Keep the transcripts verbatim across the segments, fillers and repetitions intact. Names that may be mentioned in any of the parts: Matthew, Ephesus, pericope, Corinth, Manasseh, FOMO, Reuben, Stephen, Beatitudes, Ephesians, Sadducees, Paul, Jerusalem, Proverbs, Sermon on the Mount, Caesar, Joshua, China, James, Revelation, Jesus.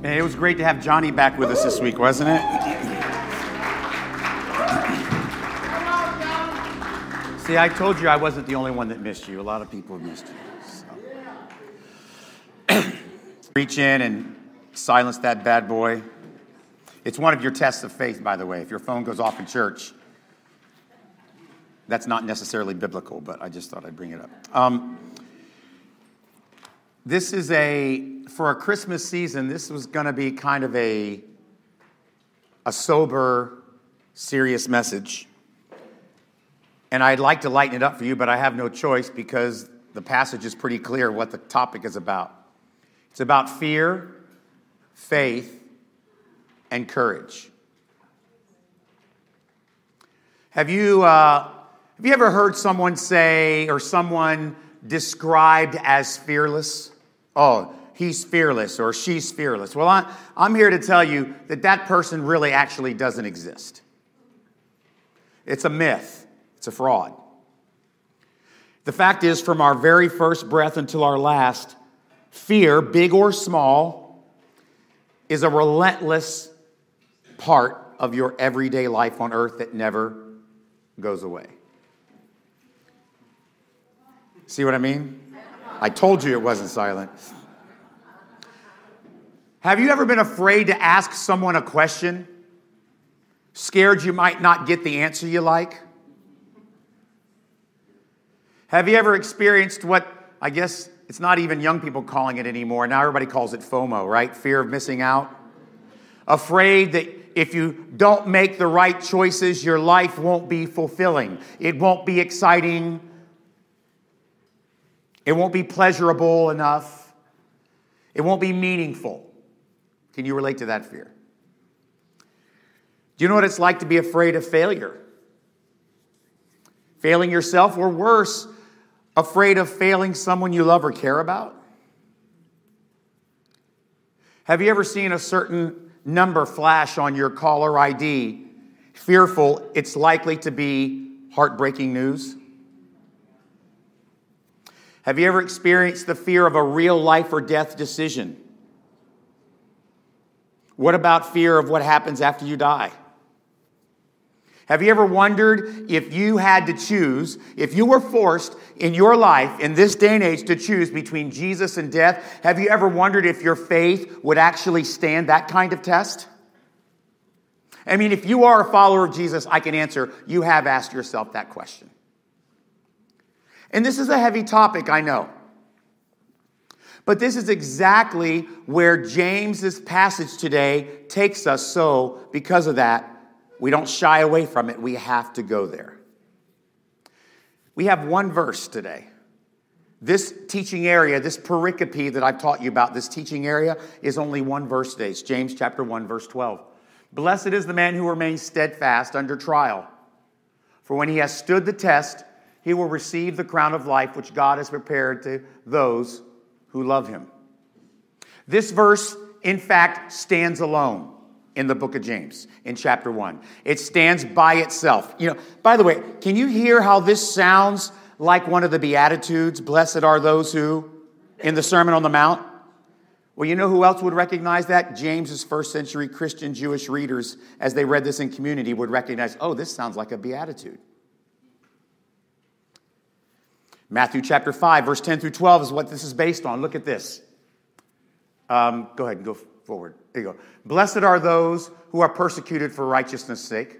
Man, it was great to have Johnny back with us this week, wasn't it? See, I told you I wasn't the only one that missed you. A lot of people have missed you. So. Reach in and silence that bad boy. It's one of your tests of faith, by the way. If your phone goes off in church, that's not necessarily biblical, but I just thought I'd bring it up. Um, this is a, for a Christmas season, this was going to be kind of a, a sober, serious message. And I'd like to lighten it up for you, but I have no choice because the passage is pretty clear what the topic is about. It's about fear, faith, and courage. Have you uh, have you ever heard someone say or someone described as fearless? Oh, he's fearless or she's fearless. Well, I, I'm here to tell you that that person really actually doesn't exist. It's a myth. It's a fraud. The fact is, from our very first breath until our last, fear, big or small, is a relentless part of your everyday life on earth that never goes away. See what I mean? I told you it wasn't silent. Have you ever been afraid to ask someone a question? Scared you might not get the answer you like? Have you ever experienced what, I guess, it's not even young people calling it anymore. Now everybody calls it FOMO, right? Fear of missing out. Afraid that if you don't make the right choices, your life won't be fulfilling. It won't be exciting. It won't be pleasurable enough. It won't be meaningful. Can you relate to that fear? Do you know what it's like to be afraid of failure? Failing yourself, or worse, afraid of failing someone you love or care about? Have you ever seen a certain number flash on your caller I D, fearful it's likely to be heartbreaking news? Have you ever experienced the fear of a real life or death decision? What about fear of what happens after you die? Have you ever wondered if you had to choose, if you were forced in your life in this day and age to choose between Jesus and death, have you ever wondered if your faith would actually stand that kind of test? I mean, if you are a follower of Jesus, I can answer, you have asked yourself that question. And this is a heavy topic, I know. But this is exactly where James's passage today takes us, so because of that, we don't shy away from it. We have to go there. We have one verse today. This teaching area, this pericope that I've taught you about, this teaching area is only one verse today. It's James chapter one, verse twelve. Blessed is the man who remains steadfast under trial. For when he has stood the test, he will receive the crown of life which God has prepared to those who love him. This verse, in fact, stands alone in the book of James, in chapter one. It stands by itself. You know, by the way, can you hear how this sounds like one of the Beatitudes? Blessed are those who, in the Sermon on the Mount. Well, you know who else would recognize that? James's first century Christian Jewish readers, as they read this in community, would recognize, oh, this sounds like a Beatitude. Matthew chapter five, verse ten through twelve is what this is based on. Look at this. Um, go ahead and go forward. There you go. Blessed are those who are persecuted for righteousness' sake.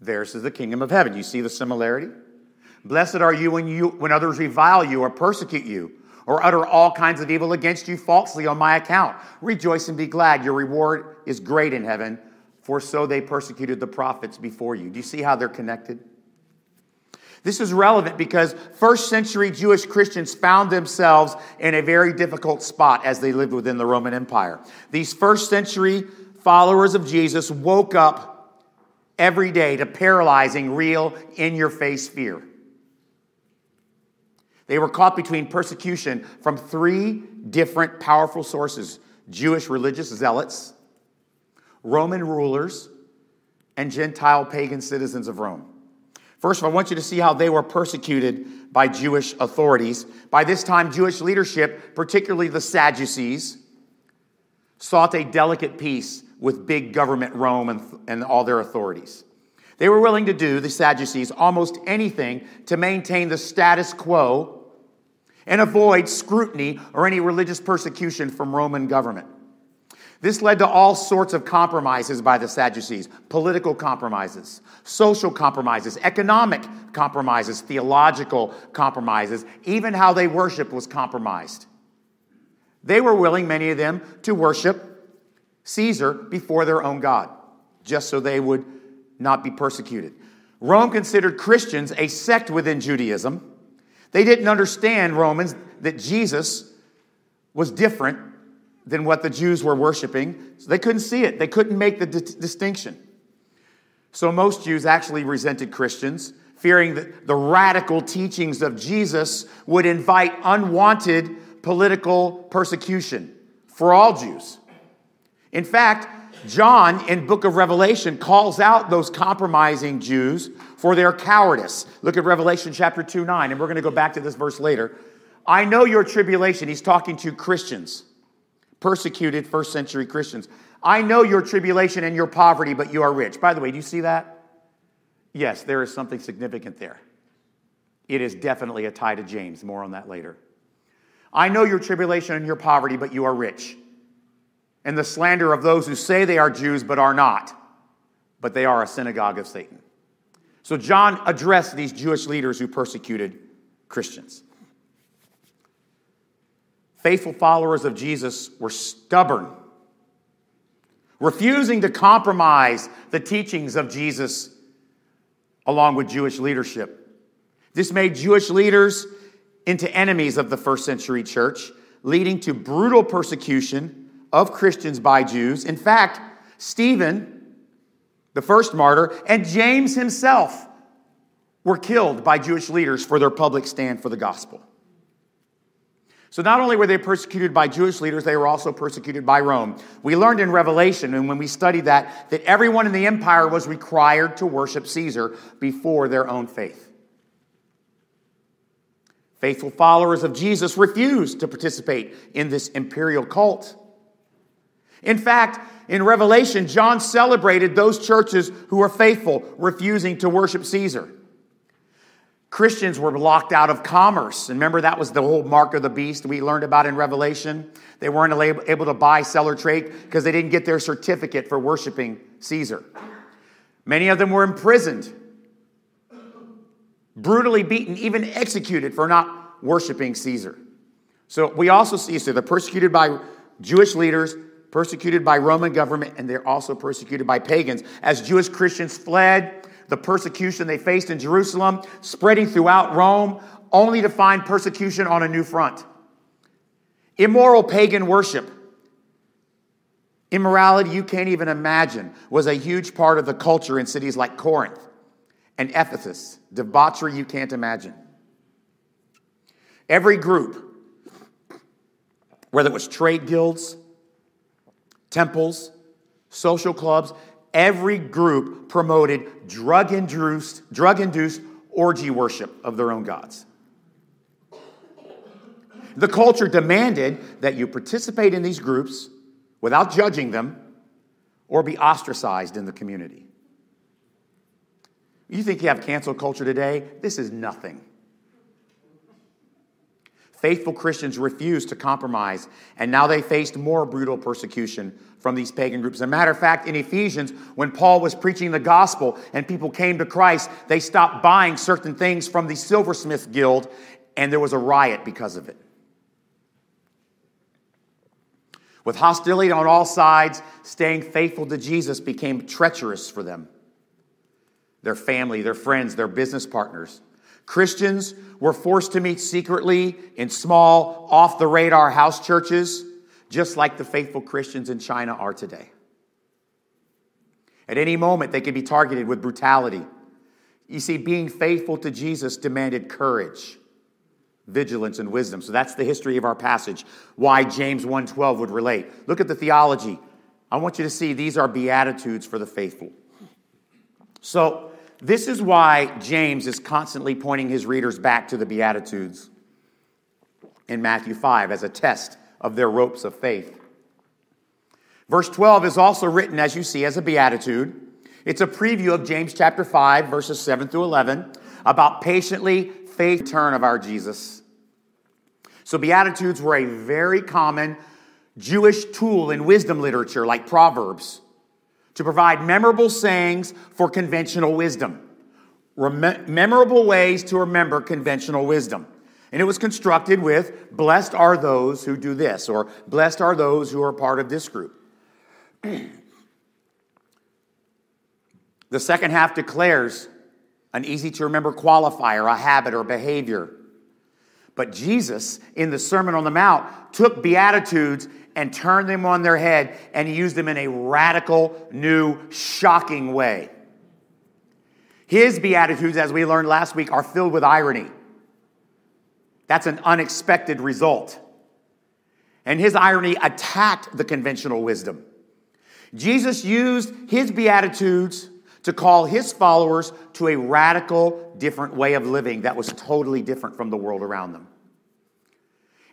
Theirs is the kingdom of heaven. You see the similarity? Blessed are you when you when others revile you or persecute you or utter all kinds of evil against you falsely on my account. Rejoice and be glad. Your reward is great in heaven, for so they persecuted the prophets before you. Do you see how they're connected? This is relevant because first century Jewish Christians found themselves in a very difficult spot as they lived within the Roman Empire. These first century followers of Jesus woke up every day to paralyzing, real, in-your-face fear. They were caught between persecution from three different powerful sources: Jewish religious zealots, Roman rulers, and Gentile pagan citizens of Rome. First of all, I want you to see how they were persecuted by Jewish authorities. By this time, Jewish leadership, particularly the Sadducees, sought a delicate peace with big government Rome and, and all their authorities. They were willing to do, the Sadducees, almost anything to maintain the status quo and avoid scrutiny or any religious persecution from Roman government. This led to all sorts of compromises by the Sadducees, political compromises, social compromises, economic compromises, theological compromises, even how they worshiped was compromised. They were willing, many of them, to worship Caesar before their own God, just so they would not be persecuted. Rome considered Christians a sect within Judaism. They didn't understand, Romans, that Jesus was different than what the Jews were worshiping. So they couldn't see it. They couldn't make the di- distinction. So most Jews actually resented Christians, fearing that the radical teachings of Jesus would invite unwanted political persecution for all Jews. In fact, John, in the book of Revelation, calls out those compromising Jews for their cowardice. Look at Revelation chapter two, nine, and we're going to go back to this verse later. I know your tribulation. He's talking to Christians, persecuted first century Christians. I know your tribulation and your poverty, but you are rich. By the way, do you see that? Yes, there is something significant there. It is definitely a tie to James. More on that later. I know your tribulation and your poverty, but you are rich. And the slander of those who say they are Jews but are not, but they are a synagogue of Satan. So John addressed these Jewish leaders who persecuted Christians. Faithful followers of Jesus were stubborn, refusing to compromise the teachings of Jesus along with Jewish leadership. This made Jewish leaders into enemies of the first century church, leading to brutal persecution of Christians by Jews. In fact, Stephen, the first martyr, and James himself were killed by Jewish leaders for their public stand for the gospel. So not only were they persecuted by Jewish leaders, they were also persecuted by Rome. We learned in Revelation, and when we studied that, that everyone in the empire was required to worship Caesar before their own faith. Faithful followers of Jesus refused to participate in this imperial cult. In fact, in Revelation, John celebrated those churches who were faithful, refusing to worship Caesar. Christians were locked out of commerce. And remember, that was the whole mark of the beast we learned about in Revelation. They weren't able to buy, sell, or trade because they didn't get their certificate for worshiping Caesar. Many of them were imprisoned, brutally beaten, even executed for not worshiping Caesar. So we also see, so they're persecuted by Jewish leaders, persecuted by Roman government, and they're also persecuted by pagans. As Jewish Christians fled, the persecution they faced in Jerusalem, spreading throughout Rome, only to find persecution on a new front. Immoral pagan worship, immorality you can't even imagine, was a huge part of the culture in cities like Corinth and Ephesus. Debauchery you can't imagine. Every group, whether it was trade guilds, temples, social clubs, every group promoted drug-induced, drug-induced orgy worship of their own gods. The culture demanded that you participate in these groups without judging them or be ostracized in the community. You think you have cancel culture today? This is nothing. Faithful Christians refused to compromise, and now they faced more brutal persecution from these pagan groups. As a matter of fact, in Ephesians, when Paul was preaching the gospel and people came to Christ, they stopped buying certain things from the silversmith guild, and there was a riot because of it. With hostility on all sides, staying faithful to Jesus became treacherous for them, their family, their friends, their business partners. Christians were forced to meet secretly in small, off-the-radar house churches, just like the faithful Christians in China are today. At any moment, they could be targeted with brutality. You see, being faithful to Jesus demanded courage, vigilance, and wisdom. So that's the history of our passage, why James one twelve would relate. Look at the theology. I want you to see these are Beatitudes for the faithful. So this is why James is constantly pointing his readers back to the Beatitudes in Matthew five as a test of their ropes of faith. Verse twelve is also written, as you see, as a beatitude. It's a preview of James chapter five, verses seven through eleven, about patiently faith turn of our Jesus. So Beatitudes were a very common Jewish tool in wisdom literature, like Proverbs, to provide memorable sayings for conventional wisdom, Rem- memorable ways to remember conventional wisdom. And it was constructed with, blessed are those who do this, or blessed are those who are part of this group. The second half declares an easy-to-remember qualifier, a habit or behavior. But Jesus, in the Sermon on the Mount, took Beatitudes and turned them on their head and used them in a radical, new, shocking way. His Beatitudes, as we learned last week, are filled with irony. That's an unexpected result. And his irony attacked the conventional wisdom. Jesus used his Beatitudes to call his followers to a radical, different way of living that was totally different from the world around them.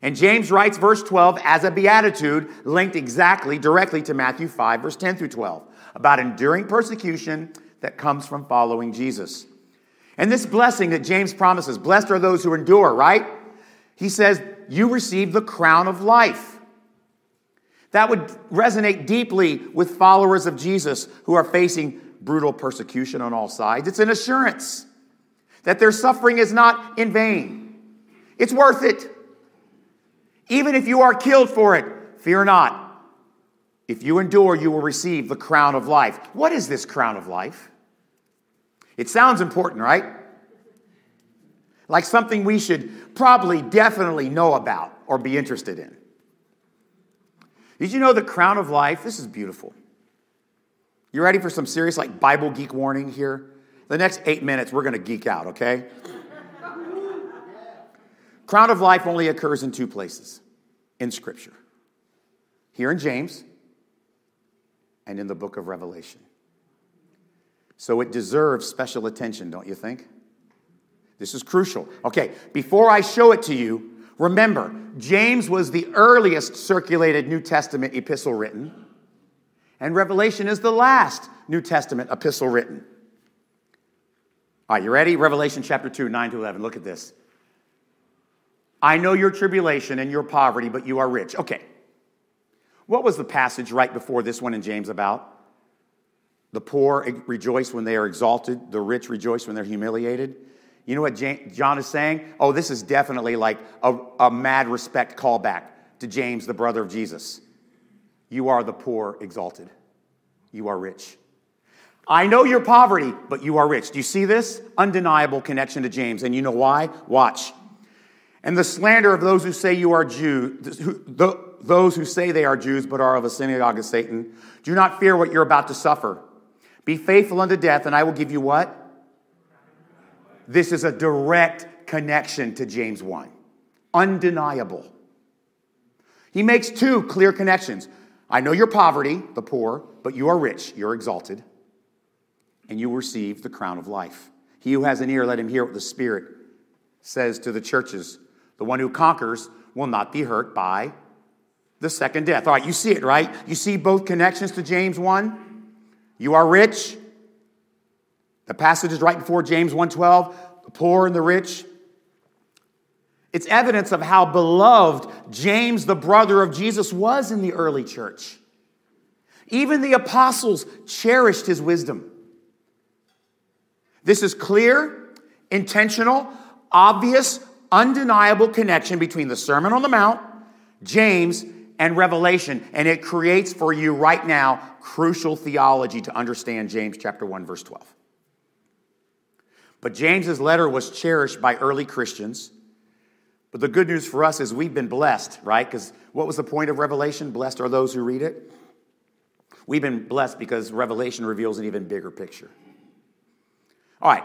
And James writes verse twelve as a beatitude linked exactly, directly to Matthew five, verse ten through twelve, about enduring persecution that comes from following Jesus. And this blessing that James promises, blessed are those who endure, right? He says, you receive the crown of life. That would resonate deeply with followers of Jesus who are facing brutal persecution on all sides. It's an assurance that their suffering is not in vain. It's worth it. Even if you are killed for it, fear not. If you endure, you will receive the crown of life. What is this crown of life? It sounds important, right? Like something we should probably definitely know about or be interested in. Did you know the crown of life? This is beautiful. You ready for some serious, like, Bible geek warning here? The next eight minutes, we're going to geek out, okay? Crown of life only occurs in two places in Scripture. Here in James and in the book of Revelation. So it deserves special attention, don't you think? This is crucial. Okay, before I show it to you, remember, James was the earliest circulated New Testament epistle written. And Revelation is the last New Testament epistle written. All right, you ready? Revelation chapter two, nine to eleven. Look at this. I know your tribulation and your poverty, but you are rich. Okay. What was the passage right before this one in James about? The poor rejoice when they are exalted. The rich rejoice when they're humiliated. You know what James, John is saying? Oh, this is definitely like a, a mad respect callback to James, the brother of Jesus. You are the poor exalted. You are rich. I know your poverty, but you are rich. Do you see this? Undeniable connection to James. And you know why? Watch. And the slander of those who say you are Jews, those who say they are Jews but are of a synagogue of Satan, do not fear what you're about to suffer. Be faithful unto death, and I will give you what? This is a direct connection to James one. Undeniable. He makes two clear connections. I know your poverty, the poor, but you are rich, you're exalted, and you receive the crown of life. He who has an ear, let him hear what the Spirit says to the churches. The one who conquers will not be hurt by the second death. All right, you see it, right? You see both connections to James one. You are rich. The passage is right before James one twelve, the poor and the rich. It's evidence of how beloved James, the brother of Jesus, was in the early church. Even the apostles cherished his wisdom. This is clear, intentional, obvious, undeniable connection between the Sermon on the Mount, James, and Revelation. And it creates for you right now crucial theology to understand James chapter one, verse twelve. But James's letter was cherished by early Christians. But the good news for us is we've been blessed, right? Because what was the point of Revelation? Blessed are those who read it. We've been blessed because Revelation reveals an even bigger picture. All right,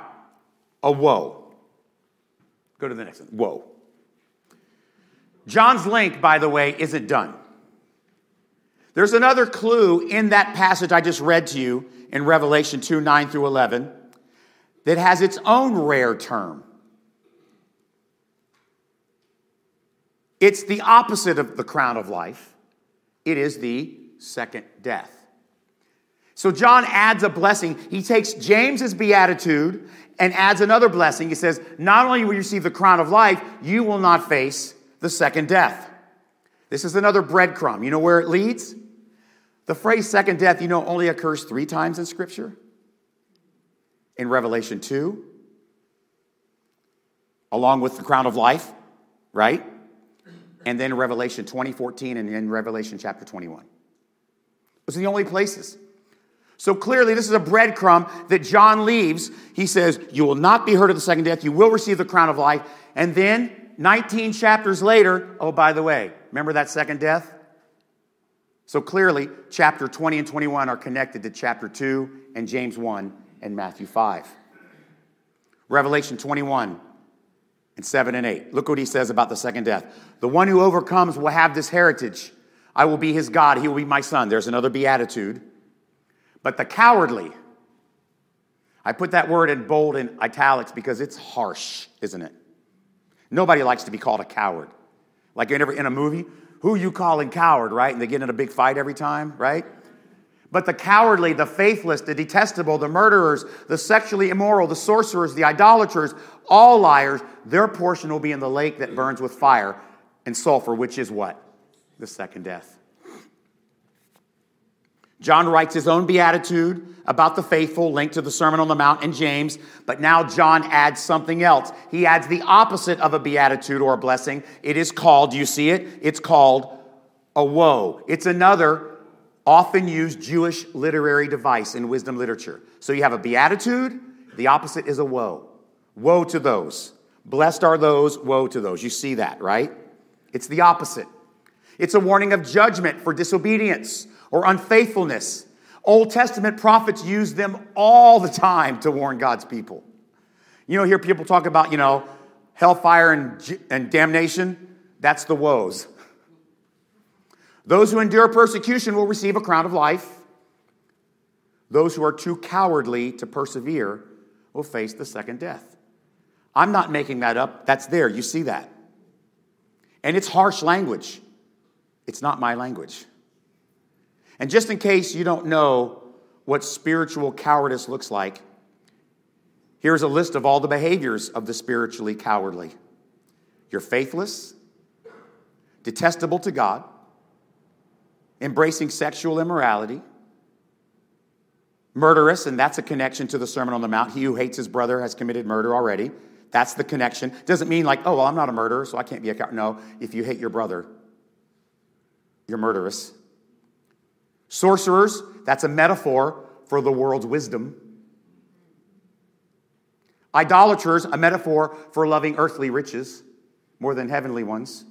a woe. Go to the next one. Woe. John's link, by the way, isn't done. There's another clue in that passage I just read to you in Revelation two, nine through eleven, that has its own rare term. It's the opposite of the crown of life. It is the second death. So John adds a blessing. He takes James's beatitude and adds another blessing. He says, not only will you receive the crown of life, you will not face the second death. This is another breadcrumb. You know where it leads? The phrase second death, you know, only occurs three times in Scripture. In Revelation two, along with the crown of life, right? And then Revelation twenty, fourteen, and then Revelation chapter twenty-one. Those are the only places. So clearly, this is a breadcrumb that John leaves. He says, you will not be hurt of the second death. You will receive the crown of life. And then nineteen chapters later, oh, by the way, remember that second death? So clearly, chapter twenty and twenty-one are connected to chapter two and James one and Matthew five. Revelation twenty-one and seven and eight. Look what he says about the second death. The one who overcomes will have this heritage. I will be his God. He will be my son. There's another beatitude. But the cowardly, I put that word in bold and italics because it's harsh, isn't it? Nobody likes to be called a coward. Like in, every, in a movie, who you calling coward, right? And they get in a big fight every time, right? But the cowardly, the faithless, the detestable, the murderers, the sexually immoral, the sorcerers, the idolaters, all liars, their portion will be in the lake that burns with fire and sulfur, which is what? The second death. John writes his own beatitude about the faithful, linked to the Sermon on the Mount and James, but now John adds something else. He adds the opposite of a beatitude or a blessing. It is called, do you see it? It's called a woe. It's another often used Jewish literary device in wisdom literature. So you have a beatitude, the opposite is a woe. Woe to those. Blessed are those, woe to those. You see that, right? It's the opposite. It's a warning of judgment for disobedience or unfaithfulness. Old Testament prophets use them all the time to warn God's people. You know, hear people talk about, you know, hellfire and, and damnation. That's the woes. Those who endure persecution will receive a crown of life. Those who are too cowardly to persevere will face the second death. I'm not making that up. That's there. You see that. And it's harsh language. It's not my language. And just in case you don't know what spiritual cowardice looks like, here's a list of all the behaviors of the spiritually cowardly. You're faithless, detestable to God, embracing sexual immorality, murderous, and that's a connection to the Sermon on the Mount. He who hates his brother has committed murder already. That's the connection. Doesn't mean like, oh, well, I'm not a murderer, so I can't be a coward. No, if you hate your brother, you're murderous. Sorcerers, that's a metaphor for the world's wisdom. Idolaters, a metaphor for loving earthly riches more than heavenly ones.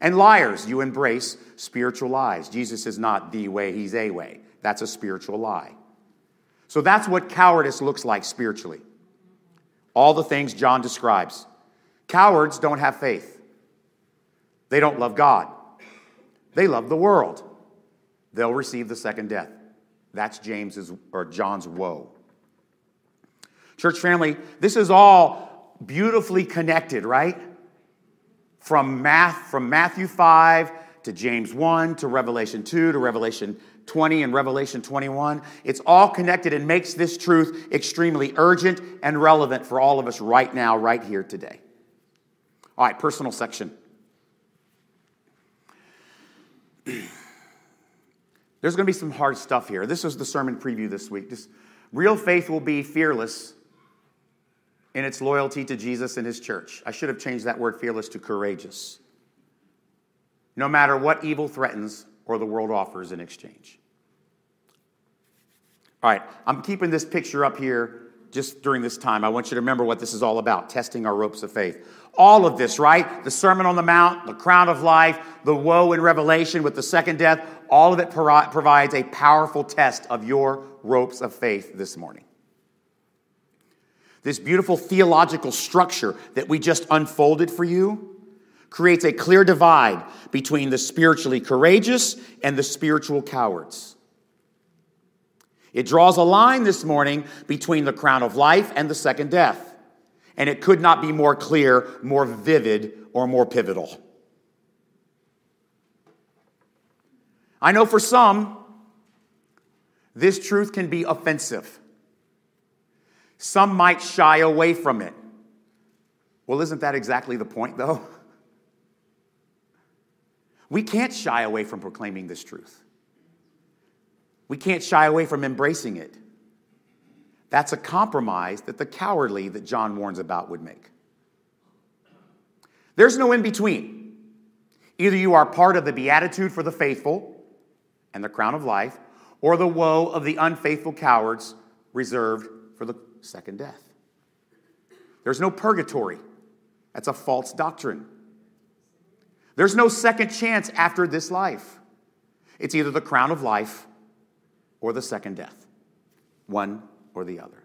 And liars, you embrace spiritual lies. Jesus is not the way, he's a way. That's a spiritual lie. So that's what cowardice looks like spiritually. All the things John describes. Cowards don't have faith. They don't love God. They love the world. They'll receive the second death. That's James's or John's woe. Church family, this is all beautifully connected, right? From math, from Matthew five to James one to Revelation two to Revelation twenty and Revelation twenty-one. It's all connected and makes this truth extremely urgent and relevant for all of us right now, right here today. All right, personal section. There's going to be some hard stuff here. This is the sermon preview this week. Just, real faith will be fearless in its loyalty to Jesus and his church. I should have changed that word fearless to courageous. No matter what evil threatens or the world offers in exchange. All right, I'm keeping this picture up here just during this time. I want you to remember what this is all about, testing our ropes of faith. All of this, right? The Sermon on the Mount, the crown of life, the woe in Revelation with the second death, all of it pro- provides a powerful test of your ropes of faith this morning. This beautiful theological structure that we just unfolded for you creates a clear divide between the spiritually courageous and the spiritual cowards. It draws a line this morning between the crown of life and the second death. And it could not be more clear, more vivid, or more pivotal. I know for some, this truth can be offensive. Some might shy away from it. Well, isn't that exactly the point, though? We can't shy away from proclaiming this truth. We can't shy away from embracing it. That's a compromise that the cowardly that John warns about would make. There's no in between. Either you are part of the beatitude for the faithful and the crown of life, or the woe of the unfaithful cowards reserved for the second death. There's no purgatory. That's a false doctrine. There's no second chance after this life. It's either the crown of life or the second death, one or the other.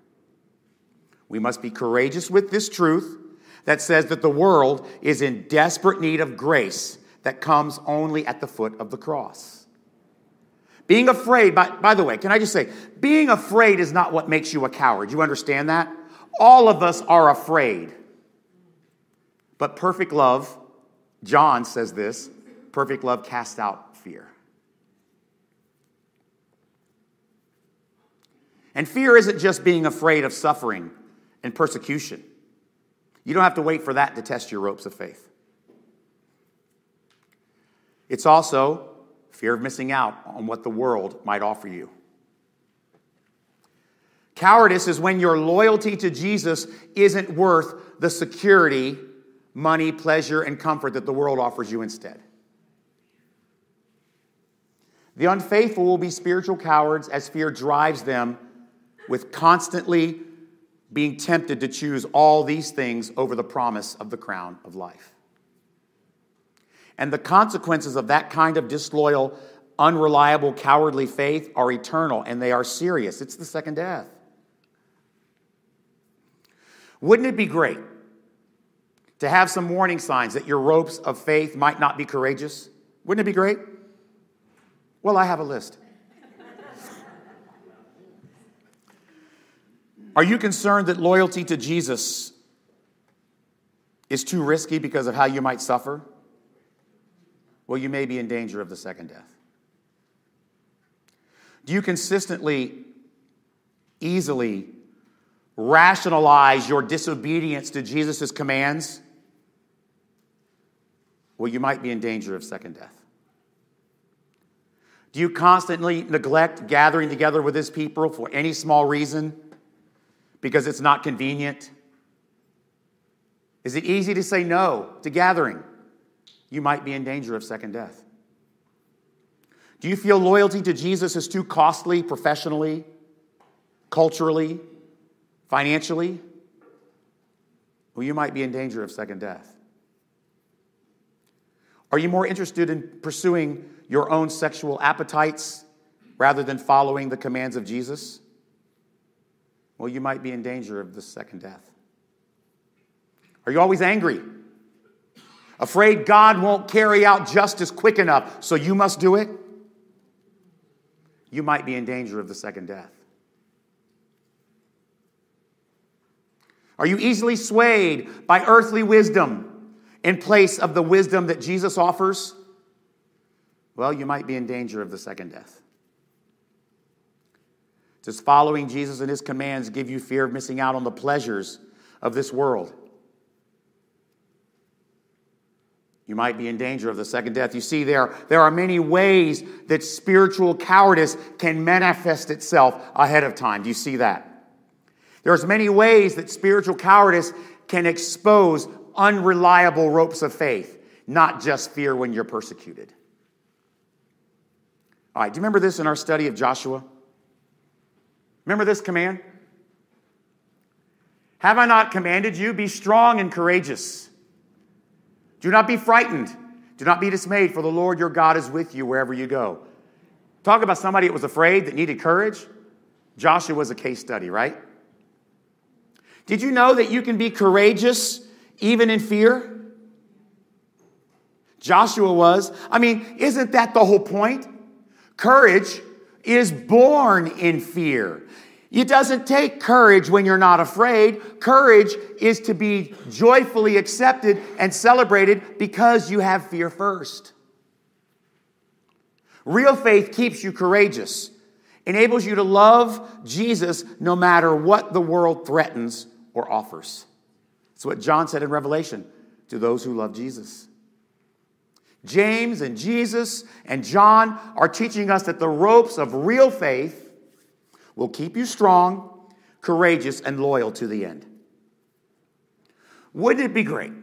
We must be courageous with this truth that says that the world is in desperate need of grace that comes only at the foot of the cross. Being afraid, by, by the way, can I just say, being afraid is not what makes you a coward. You understand that? All of us are afraid. But perfect love, John says this, perfect love casts out fear. And fear isn't just being afraid of suffering and persecution. You don't have to wait for that to test your ropes of faith. It's also fear of missing out on what the world might offer you. Cowardice is when your loyalty to Jesus isn't worth the security, money, pleasure, and comfort that the world offers you instead. The unfaithful will be spiritual cowards as fear drives them with constantly being tempted to choose all these things over the promise of the crown of life. And the consequences of that kind of disloyal, unreliable, cowardly faith are eternal, and they are serious. It's the second death. Wouldn't it be great to have some warning signs that your ropes of faith might not be courageous? Wouldn't it be great? Well, I have a list. Are you concerned that loyalty to Jesus is too risky because of how you might suffer? Well, you may be in danger of the second death. Do you consistently, easily rationalize your disobedience to Jesus' commands? Well, you might be in danger of second death. Do you constantly neglect gathering together with his people for any small reason because it's not convenient? Is it easy to say no to gathering? You might be in danger of second death. Do you feel loyalty to Jesus is too costly professionally, culturally, financially? Well, you might be in danger of second death. Are you more interested in pursuing your own sexual appetites rather than following the commands of Jesus? Well, you might be in danger of the second death. Are you always angry? Afraid God won't carry out justice quick enough, so you must do it? You might be in danger of the second death. Are you easily swayed by earthly wisdom in place of the wisdom that Jesus offers? Well, you might be in danger of the second death. Does following Jesus and his commands give you fear of missing out on the pleasures of this world? You might be in danger of the second death. You see, there, there are many ways that spiritual cowardice can manifest itself ahead of time. Do you see that? There's many ways that spiritual cowardice can expose unreliable ropes of faith, not just fear when you're persecuted. All right, do you remember this in our study of Joshua? Remember this command? Have I not commanded you? Be strong and courageous. Do not be frightened. Do not be dismayed, for the Lord your God is with you wherever you go. Talk about somebody that was afraid, that needed courage. Joshua was a case study, right? Did you know that you can be courageous even in fear? Joshua was. I mean, isn't that the whole point? Courage is born in fear. It doesn't take courage when you're not afraid. Courage is to be joyfully accepted and celebrated because you have fear first. Real faith keeps you courageous, enables you to love Jesus no matter what the world threatens or offers. That's what John said in Revelation to those who love Jesus. James and Jesus and John are teaching us that the ropes of real faith will keep you strong, courageous, and loyal to the end. Wouldn't it be great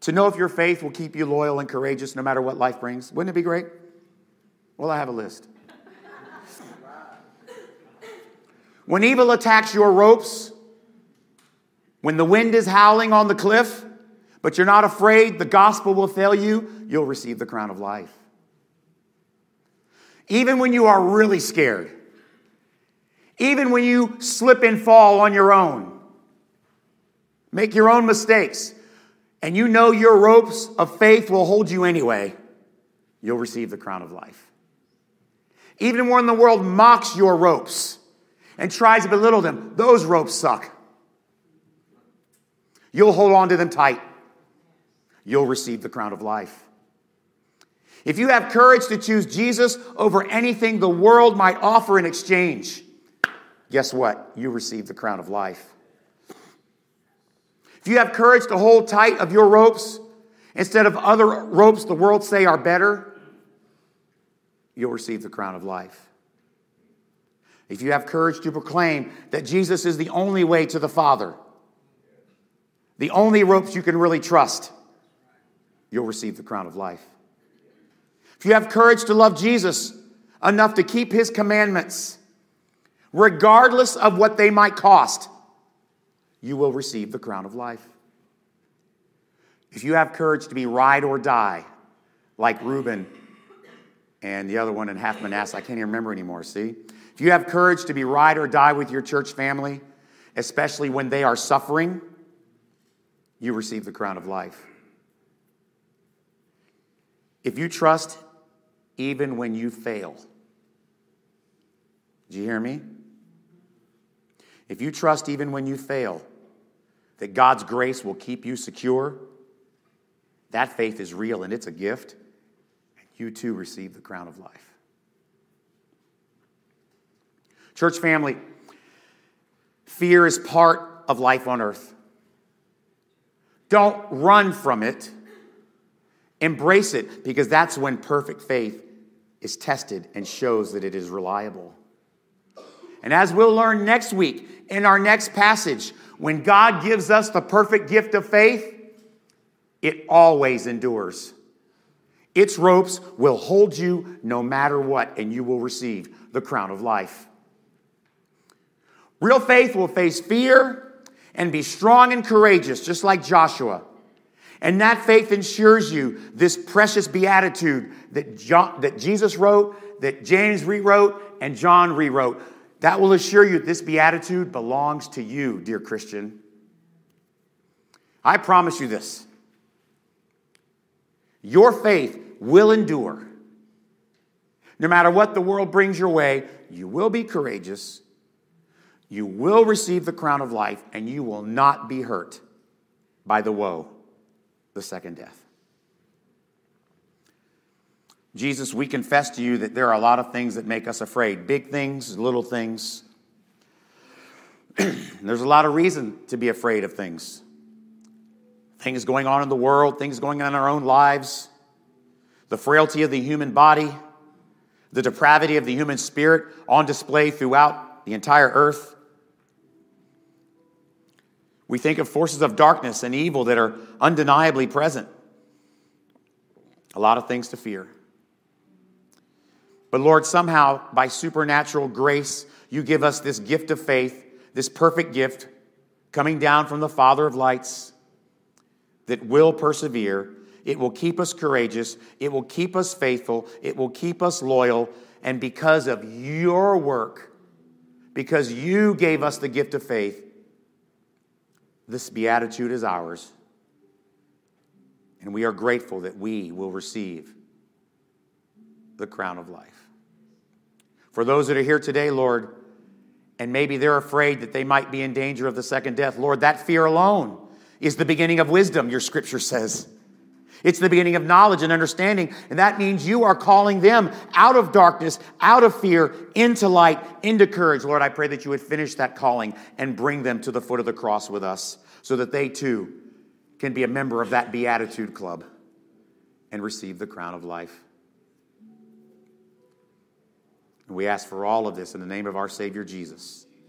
to know if your faith will keep you loyal and courageous no matter what life brings? Wouldn't it be great? Well, I have a list. When evil attacks your ropes, when the wind is howling on the cliff, but you're not afraid the gospel will fail you, you'll receive the crown of life. Even when you are really scared, even when you slip and fall on your own, make your own mistakes, and you know your ropes of faith will hold you anyway, you'll receive the crown of life. Even when the world mocks your ropes and tries to belittle them, those ropes suck. You'll hold on to them tight. You'll receive the crown of life. If you have courage to choose Jesus over anything the world might offer in exchange, guess what? You receive the crown of life. If you have courage to hold tight of your ropes instead of other ropes the world say are better, you'll receive the crown of life. If you have courage to proclaim that Jesus is the only way to the Father, the only ropes you can really trust, you'll receive the crown of life. If you have courage to love Jesus enough to keep his commandments, regardless of what they might cost, you will receive the crown of life. If you have courage to be ride or die, like Reuben and the other one in half Manasseh, I can't even remember anymore, see? If you have courage to be ride or die with your church family, especially when they are suffering, you receive the crown of life. If you trust, even when you fail. Do you hear me? If you trust, even when you fail, that God's grace will keep you secure, that faith is real and it's a gift, and you too receive the crown of life. Church family, fear is part of life on earth. Don't run from it. Embrace it, because that's when perfect faith is tested and shows that it is reliable. And as we'll learn next week, in our next passage, when God gives us the perfect gift of faith, it always endures. Its ropes will hold you no matter what, and you will receive the crown of life. Real faith will face fear and be strong and courageous, just like Joshua. And that faith ensures you this precious beatitude that, John, that Jesus wrote, that James rewrote, and John rewrote. That will assure you this beatitude belongs to you, dear Christian. I promise you this. Your faith will endure. No matter what the world brings your way, you will be courageous. You will receive the crown of life, and you will not be hurt by the woe, the second death. Jesus, we confess to you that there are a lot of things that make us afraid. Big things, little things. There's a lot of reason to be afraid of things. Things going on in the world, things going on in our own lives, the frailty of the human body, the depravity of the human spirit on display throughout the entire earth. We think of forces of darkness and evil that are undeniably present. A lot of things to fear. But Lord, somehow, by supernatural grace, you give us this gift of faith, this perfect gift, coming down from the Father of lights, that will persevere. It will keep us courageous. It will keep us faithful. It will keep us loyal. And because of your work, because you gave us the gift of faith, this beatitude is ours, and we are grateful that we will receive the crown of life. For those that are here today, Lord, and maybe they're afraid that they might be in danger of the second death, Lord, that fear alone is the beginning of wisdom, your scripture says. It's the beginning of knowledge and understanding. And that means you are calling them out of darkness, out of fear, into light, into courage. Lord, I pray that you would finish that calling and bring them to the foot of the cross with us so that they too can be a member of that Beatitude Club and receive the crown of life. And we ask for all of this in the name of our Savior Jesus.